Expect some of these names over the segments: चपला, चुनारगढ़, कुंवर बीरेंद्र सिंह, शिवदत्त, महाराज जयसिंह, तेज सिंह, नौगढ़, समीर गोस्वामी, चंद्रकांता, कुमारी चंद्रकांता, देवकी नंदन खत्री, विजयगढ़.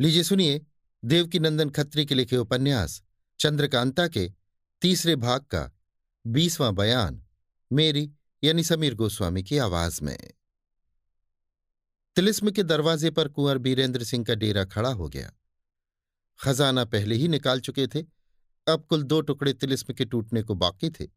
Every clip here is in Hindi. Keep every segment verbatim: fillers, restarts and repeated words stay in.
लीजिए सुनिए देवकी नंदन खत्री के लिखे उपन्यास चंद्रकांता के तीसरे भाग का बीसवां बयान मेरी यानी समीर गोस्वामी की आवाज में। तिलिस्म के दरवाजे पर कुंवर बीरेंद्र सिंह का डेरा खड़ा हो गया। खजाना पहले ही निकाल चुके थे, अब कुल दो टुकड़े तिलिस्म के टूटने को बाकी थे।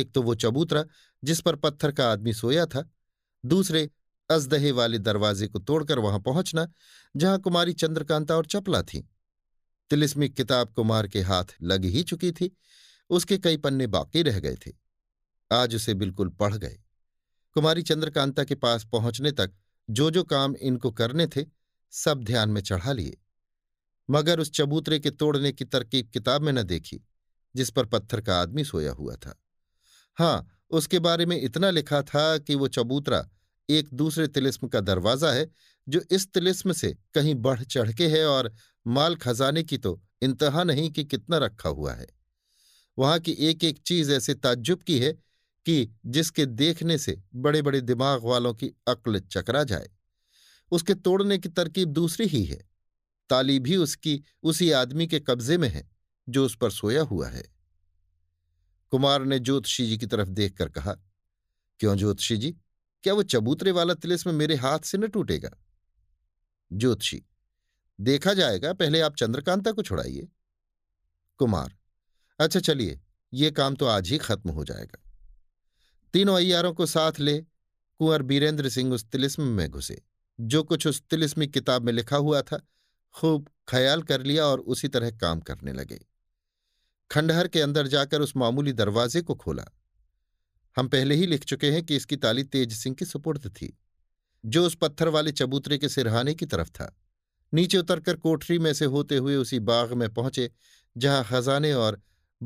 एक तो वो चबूतरा जिस पर पत्थर का आदमी सोया था, दूसरे अजदहे वाले दरवाजे को तोड़कर वहां पहुंचना जहां कुमारी चंद्रकांता और चपला थीं। तिलिस्मिक किताब कुमार के हाथ लग ही चुकी थी, उसके कई पन्ने बाकी रह गए थे, आज उसे बिल्कुल पढ़ गए। कुमारी चंद्रकांता के पास पहुंचने तक जो जो काम इनको करने थे सब ध्यान में चढ़ा लिए, मगर उस चबूतरे के तोड़ने की तरकीब किताब में न देखी जिस पर पत्थर का आदमी सोया हुआ था। हाँ, उसके बारे में इतना लिखा था कि वो चबूतरा एक दूसरे तिलिस्म का दरवाज़ा है जो इस तिलिस्म से कहीं बढ़ चढ़ के है, और माल खजाने की तो इंतहा नहीं कि कितना रखा हुआ है। वहाँ की एक एक चीज़ ऐसे ताज्जुब की है कि जिसके देखने से बड़े बड़े दिमाग वालों की अक्ल चकरा जाए। उसके तोड़ने की तरकीब दूसरी ही है, ताली भी उसकी उसी आदमी के कब्जे में है जो उस पर सोया हुआ है। कुमार ने ज्योतिषी जी की तरफ देखकर कहा, क्यों ज्योतिषी जी, क्या वो चबूतरे वाला तिलिस्म मेरे हाथ से न टूटेगा? ज्योतिषी, देखा जाएगा, पहले आप चंद्रकांता को छुड़ाइए। कुमार, अच्छा चलिए, ये काम तो आज ही खत्म हो जाएगा। तीनों अय्यारों को साथ ले कुंवर बीरेंद्र सिंह उस तिलिस्म में घुसे। जो कुछ उस तिलिस्मी किताब में लिखा हुआ था खूब ख्याल कर लिया और उसी तरह काम करने लगे। खंडहर के अंदर जाकर उस मामूली दरवाजे को खोला। हम पहले ही लिख चुके हैं कि इसकी ताली तेज सिंह की सुपुर्द थी, जो उस पत्थर वाले चबूतरे के सिरहाने की तरफ था। नीचे उतरकर कोठरी में से होते हुए उसी बाग में पहुंचे जहां खजाने और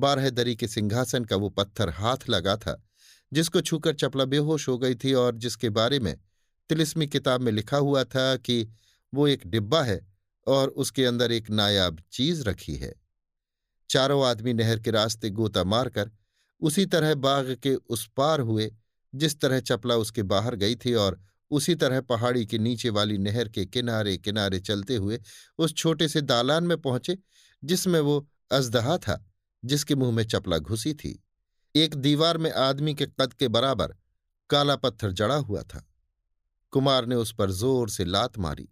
बारहदरी के सिंहासन का वो पत्थर हाथ लगा था जिसको छूकर चपला बेहोश हो गई थी, और जिसके बारे में तिलिस्मी किताब में लिखा हुआ था कि वो एक डिब्बा है और उसके अंदर एक नायाब चीज रखी है। चारों आदमी नहर के रास्ते गोता मारकर उसी तरह बाग के उस पार हुए जिस तरह चपला उसके बाहर गई थी, और उसी तरह पहाड़ी के नीचे वाली नहर के किनारे किनारे चलते हुए उस छोटे से दालान में पहुंचे जिसमें वो अजदहा था जिसके मुंह में चपला घुसी थी। एक दीवार में आदमी के कद के बराबर काला पत्थर जड़ा हुआ था। कुमार ने उस पर जोर से लात मारी,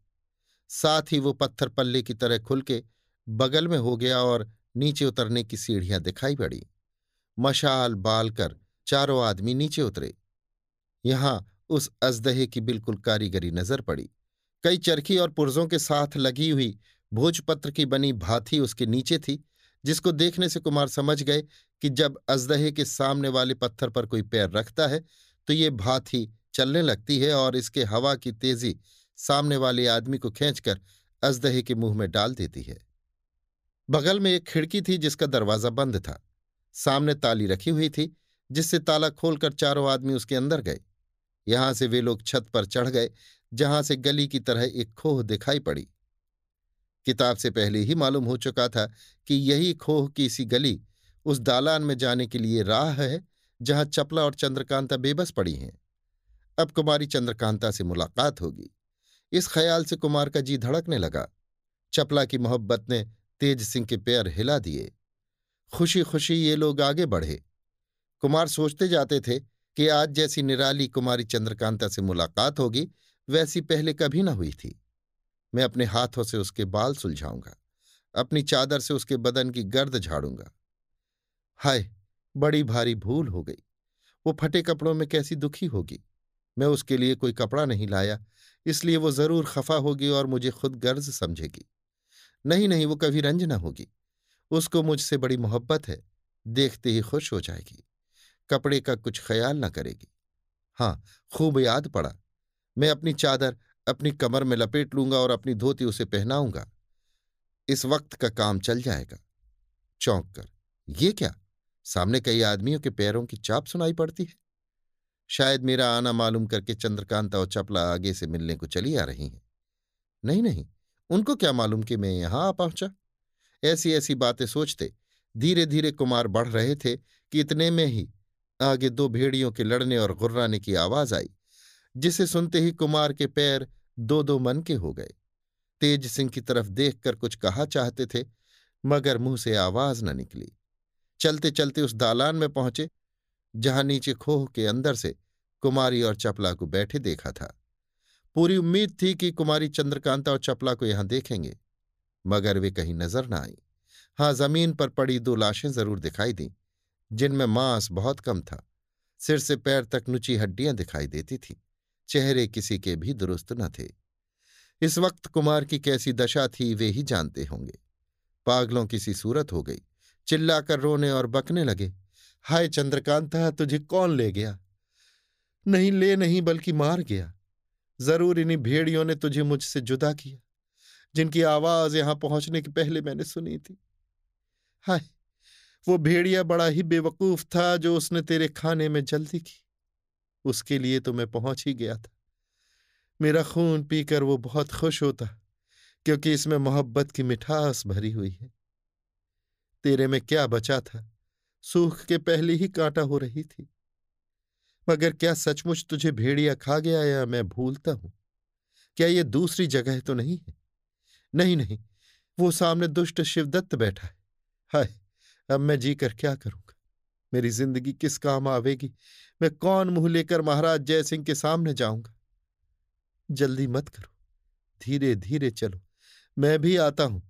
साथ ही वो पत्थर पल्ले की तरह खुल के बगल में हो गया और नीचे उतरने की सीढ़ियां दिखाई पड़ी। मशाल बाल कर चारों आदमी नीचे उतरे। यहां उस अजदहे की बिल्कुल कारीगरी नजर पड़ी। कई चरखी और पुर्जों के साथ लगी हुई भोजपत्र की बनी भाथी उसके नीचे थी, जिसको देखने से कुमार समझ गए कि जब अजदहे के सामने वाले पत्थर पर कोई पैर रखता है तो ये भाथी चलने लगती है और इसके हवा की तेजी सामने वाले आदमी को खींचकर अजदहे के मुंह में डाल देती है। बगल में एक खिड़की थी जिसका दरवाजा बंद था। सामने ताली रखी हुई थी जिससे ताला खोलकर चारों आदमी उसके अंदर गए। यहां से वे लोग छत पर चढ़ गए जहां से गली की तरह एक खोह दिखाई पड़ी। किताब से पहले ही मालूम हो चुका था कि यही खोह की इसी गली उस दालान में जाने के लिए राह है जहां चपला और चंद्रकांता बेबस पड़ी हैं। अब कुमारी चंद्रकांता से मुलाकात होगी, इस ख्याल से कुमार का जी धड़कने लगा। चपला की मोहब्बत ने तेज सिंह के पैर हिला दिए। खुशी खुशी ये लोग आगे बढ़े। कुमार सोचते जाते थे कि आज जैसी निराली कुमारी चंद्रकांता से मुलाकात होगी वैसी पहले कभी न हुई थी। मैं अपने हाथों से उसके बाल सुलझाऊंगा, अपनी चादर से उसके बदन की गर्द झाड़ूंगा। हाय, बड़ी भारी भूल हो गई। वो फटे कपड़ों में कैसी दुखी होगी। मैं उसके लिए कोई कपड़ा नहीं लाया, इसलिए वो जरूर खफा होगी और मुझे खुद गर्ज समझेगी। नहीं नहीं, वो कभी रंज न होगी। उसको मुझसे बड़ी मोहब्बत है, देखते ही खुश हो जाएगी, कपड़े का कुछ ख्याल न करेगी। हाँ, खूब याद पड़ा। मैं अपनी चादर अपनी कमर में लपेट लूंगा और अपनी धोती उसे पहनाऊंगा। इस वक्त का काम चल जाएगा। चौंक कर, ये क्या, सामने कई आदमियों के पैरों की चाप सुनाई पड़ती है। शायद मेरा आना मालूम करके चंद्रकांता और चपला आगे से मिलने को चली आ रही हैं। नहीं नहीं, उनको क्या मालूम कि मैं यहां आ पहुंचा। ऐसी ऐसी बातें सोचते धीरे धीरे कुमार बढ़ रहे थे कि इतने में ही आगे दो भेड़ियों के लड़ने और गुर्राने की आवाज आई, जिसे सुनते ही कुमार के पैर दो दो मन के हो गए। तेज सिंह की तरफ देखकर कुछ कहा चाहते थे, मगर मुंह से आवाज न निकली। चलते चलते उस दालान में पहुंचे जहां नीचे खोह के अंदर से कुमारी और चपला को बैठे देखा था। पूरी उम्मीद थी कि कुमारी चंद्रकांता और चपला को यहां देखेंगे, मगर वे कहीं नजर न आई। हाँ, जमीन पर पड़ी दो लाशें जरूर दिखाई दीं, जिनमें मांस बहुत कम था। सिर से पैर तक नुची हड्डियां दिखाई देती थीं। चेहरे किसी के भी दुरुस्त न थे। इस वक्त कुमार की कैसी दशा थी वे ही जानते होंगे। पागलों की सी सूरत हो गई, चिल्लाकर रोने और बकने लगे, हाय चंद्रकांता, तुझे कौन ले गया? नहीं ले नहीं बल्कि मार गया। जरूर इन्हीं भेड़ियों ने तुझे मुझसे जुदा किया, जिनकी आवाज यहां पहुंचने के पहले मैंने सुनी थी। हाय, वो भेड़िया बड़ा ही बेवकूफ था जो उसने तेरे खाने में जल्दी की। उसके लिए तो मैं पहुंच ही गया था। मेरा खून पीकर वो बहुत खुश होता, क्योंकि इसमें मोहब्बत की मिठास भरी हुई है। तेरे में क्या बचा था, सूख के पहले ही कांटा हो रही थी। मगर क्या सचमुच तुझे भेड़िया खा गया या मैं भूलता हूं? क्या ये दूसरी जगह तो नहीं है? नहीं नहीं, वो सामने दुष्ट शिवदत्त बैठा है। हाय, अब मैं जीकर क्या करूंगा? मेरी जिंदगी किस काम आवेगी? मैं कौन मुंह लेकर महाराज जयसिंह के सामने जाऊंगा? जल्दी मत करो, धीरे धीरे चलो, मैं भी आता हूं,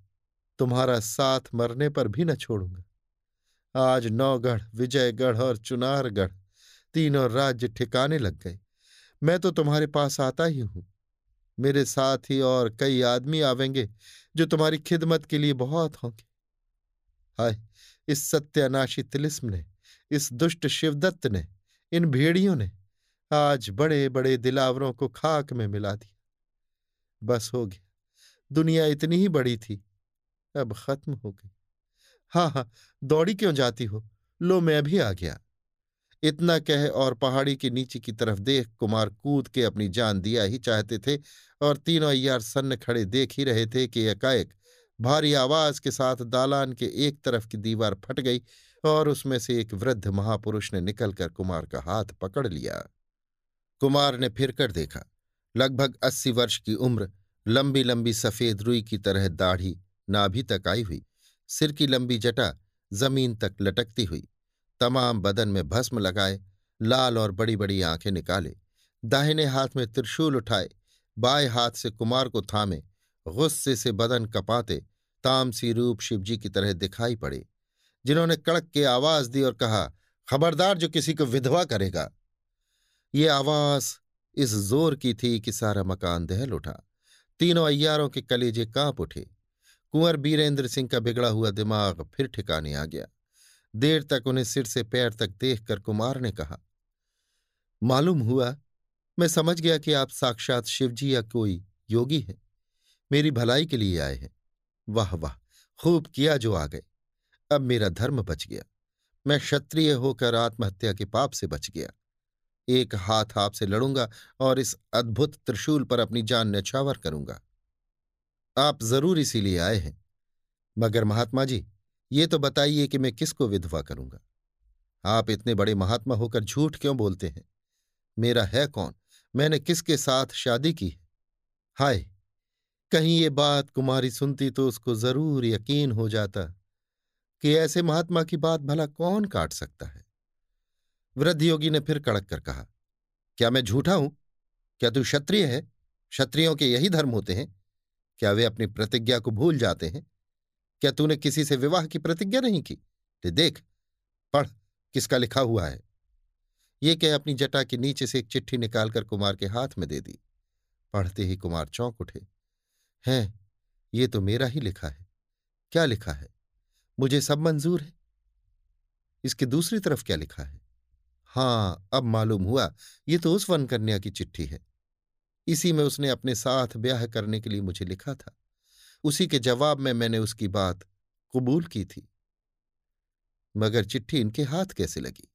तुम्हारा साथ मरने पर भी न छोड़ूंगा। आज नौगढ़, विजयगढ़ और चुनारगढ़ तीनों राज्य ठिकाने लग गए। मैं तो तुम्हारे पास आता ही हूं। मेरे साथ ही और कई आदमी आवेंगे जो तुम्हारी खिदमत के लिए बहुत होंगे। हाय, इस सत्यानाशी तिलिस्म ने, इस दुष्ट शिवदत्त ने, इन भेड़ियों ने आज बड़े बड़े दिलावरों को खाक में मिला दिया। बस हो गया, दुनिया इतनी ही बड़ी थी, अब खत्म हो गई। हाँ हाँ, दौड़ी क्यों जाती हो? लो, मैं भी आ गया। इतना कह और पहाड़ी के नीचे की तरफ देख कुमार कूद के अपनी जान दिया ही चाहते थे, और तीनों अय्यार सन्न खड़े देख ही रहे थे कि एकाएक भारी आवाज के साथ दालान के एक तरफ की दीवार फट गई और उसमें से एक वृद्ध महापुरुष ने निकलकर कुमार का हाथ पकड़ लिया। कुमार ने फिरकर देखा। लगभग अस्सी वर्ष की उम्र, लंबी लंबी सफेद रुई की तरह दाढ़ी नाभि तक आई हुई, सिर की लंबी जटा जमीन तक लटकती हुई, तमाम बदन में भस्म लगाए, लाल और बड़ी बड़ी आंखें निकाले, दाहिने हाथ में त्रिशूल उठाए, बाएं हाथ से कुमार को थामे, गुस्से से बदन कपाते तामसी रूप शिवजी की तरह दिखाई पड़े, जिन्होंने कड़क के आवाज दी और कहा, खबरदार जो किसी को विधवा करेगा। ये आवाज इस जोर की थी कि सारा मकान दहल उठा। तीनों अय्यारों के कलेजे कांप उठे। कुंवर बीरेंद्र सिंह का बिगड़ा हुआ दिमाग फिर ठिकाने आ गया। देर तक उन्हें सिर से पैर तक देखकर कुमार ने कहा, मालूम हुआ, मैं समझ गया कि आप साक्षात शिवजी या कोई योगी हैं, मेरी भलाई के लिए आए हैं। वाह वाह, खूब किया जो आ गए। अब मेरा धर्म बच गया, मैं क्षत्रिय होकर आत्महत्या के पाप से बच गया। एक हाथ आपसे लड़ूंगा और इस अद्भुत त्रिशूल पर अपनी जान न्यौछावर करूंगा। आप जरूर इसीलिए आए हैं, मगर महात्मा जी ये तो बताइए कि मैं किसको विधवा करूंगा? आप इतने बड़े महात्मा होकर झूठ क्यों बोलते हैं? मेरा है कौन? मैंने किसके साथ शादी की है? हाय, कहीं ये बात कुमारी सुनती तो उसको जरूर यकीन हो जाता कि ऐसे महात्मा की बात भला कौन काट सकता है। वृद्ध योगी ने फिर कड़क कर कहा, क्या मैं झूठा हूं? क्या तू क्षत्रिय है? क्षत्रियों के यही धर्म होते हैं। क्या वे अपनी प्रतिज्ञा को भूल जाते हैं? क्या तूने किसी से विवाह की प्रतिज्ञा नहीं की? ते देख, पढ़ किसका लिखा हुआ है। ये कह अपनी जटा के नीचे से एक चिट्ठी निकालकर कुमार के हाथ में दे दी। पढ़ते ही कुमार चौंक उठे। हैं, ये तो मेरा ही लिखा है। क्या लिखा है? मुझे सब मंजूर है। इसके दूसरी तरफ क्या लिखा है? हाँ, अब मालूम हुआ, ये तो उस वन कन्या की चिट्ठी है। इसी में उसने अपने साथ ब्याह करने के लिए मुझे लिखा था। उसी के जवाब में मैंने उसकी बात कबूल की थी। मगर चिट्ठी इनके हाथ कैसे लगी?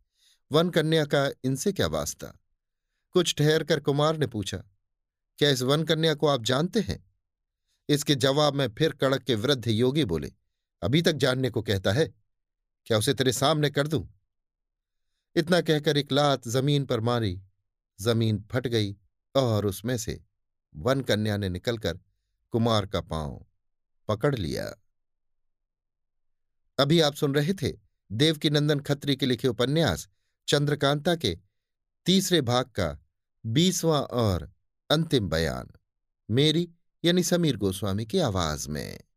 वन कन्या का इनसे क्या वास्ता? कुछ ठहर कर कुमार ने पूछा, क्या इस वन कन्या को आप जानते हैं? इसके जवाब में फिर कड़क के वृद्ध योगी बोले, अभी तक जानने को कहता है, क्या उसे तेरे सामने कर दूं? इतना कहकर एक लात जमीन पर मारी, जमीन फट गई और उसमें से वन कन्या ने निकलकर कुमार का पांव पकड़ लिया। अभी आप सुन रहे थे देवकी नंदन खत्री के लिखे उपन्यास चंद्रकांता के तीसरे भाग का बीसवां और अंतिम बयान, मेरी यानी समीर गोस्वामी की आवाज में।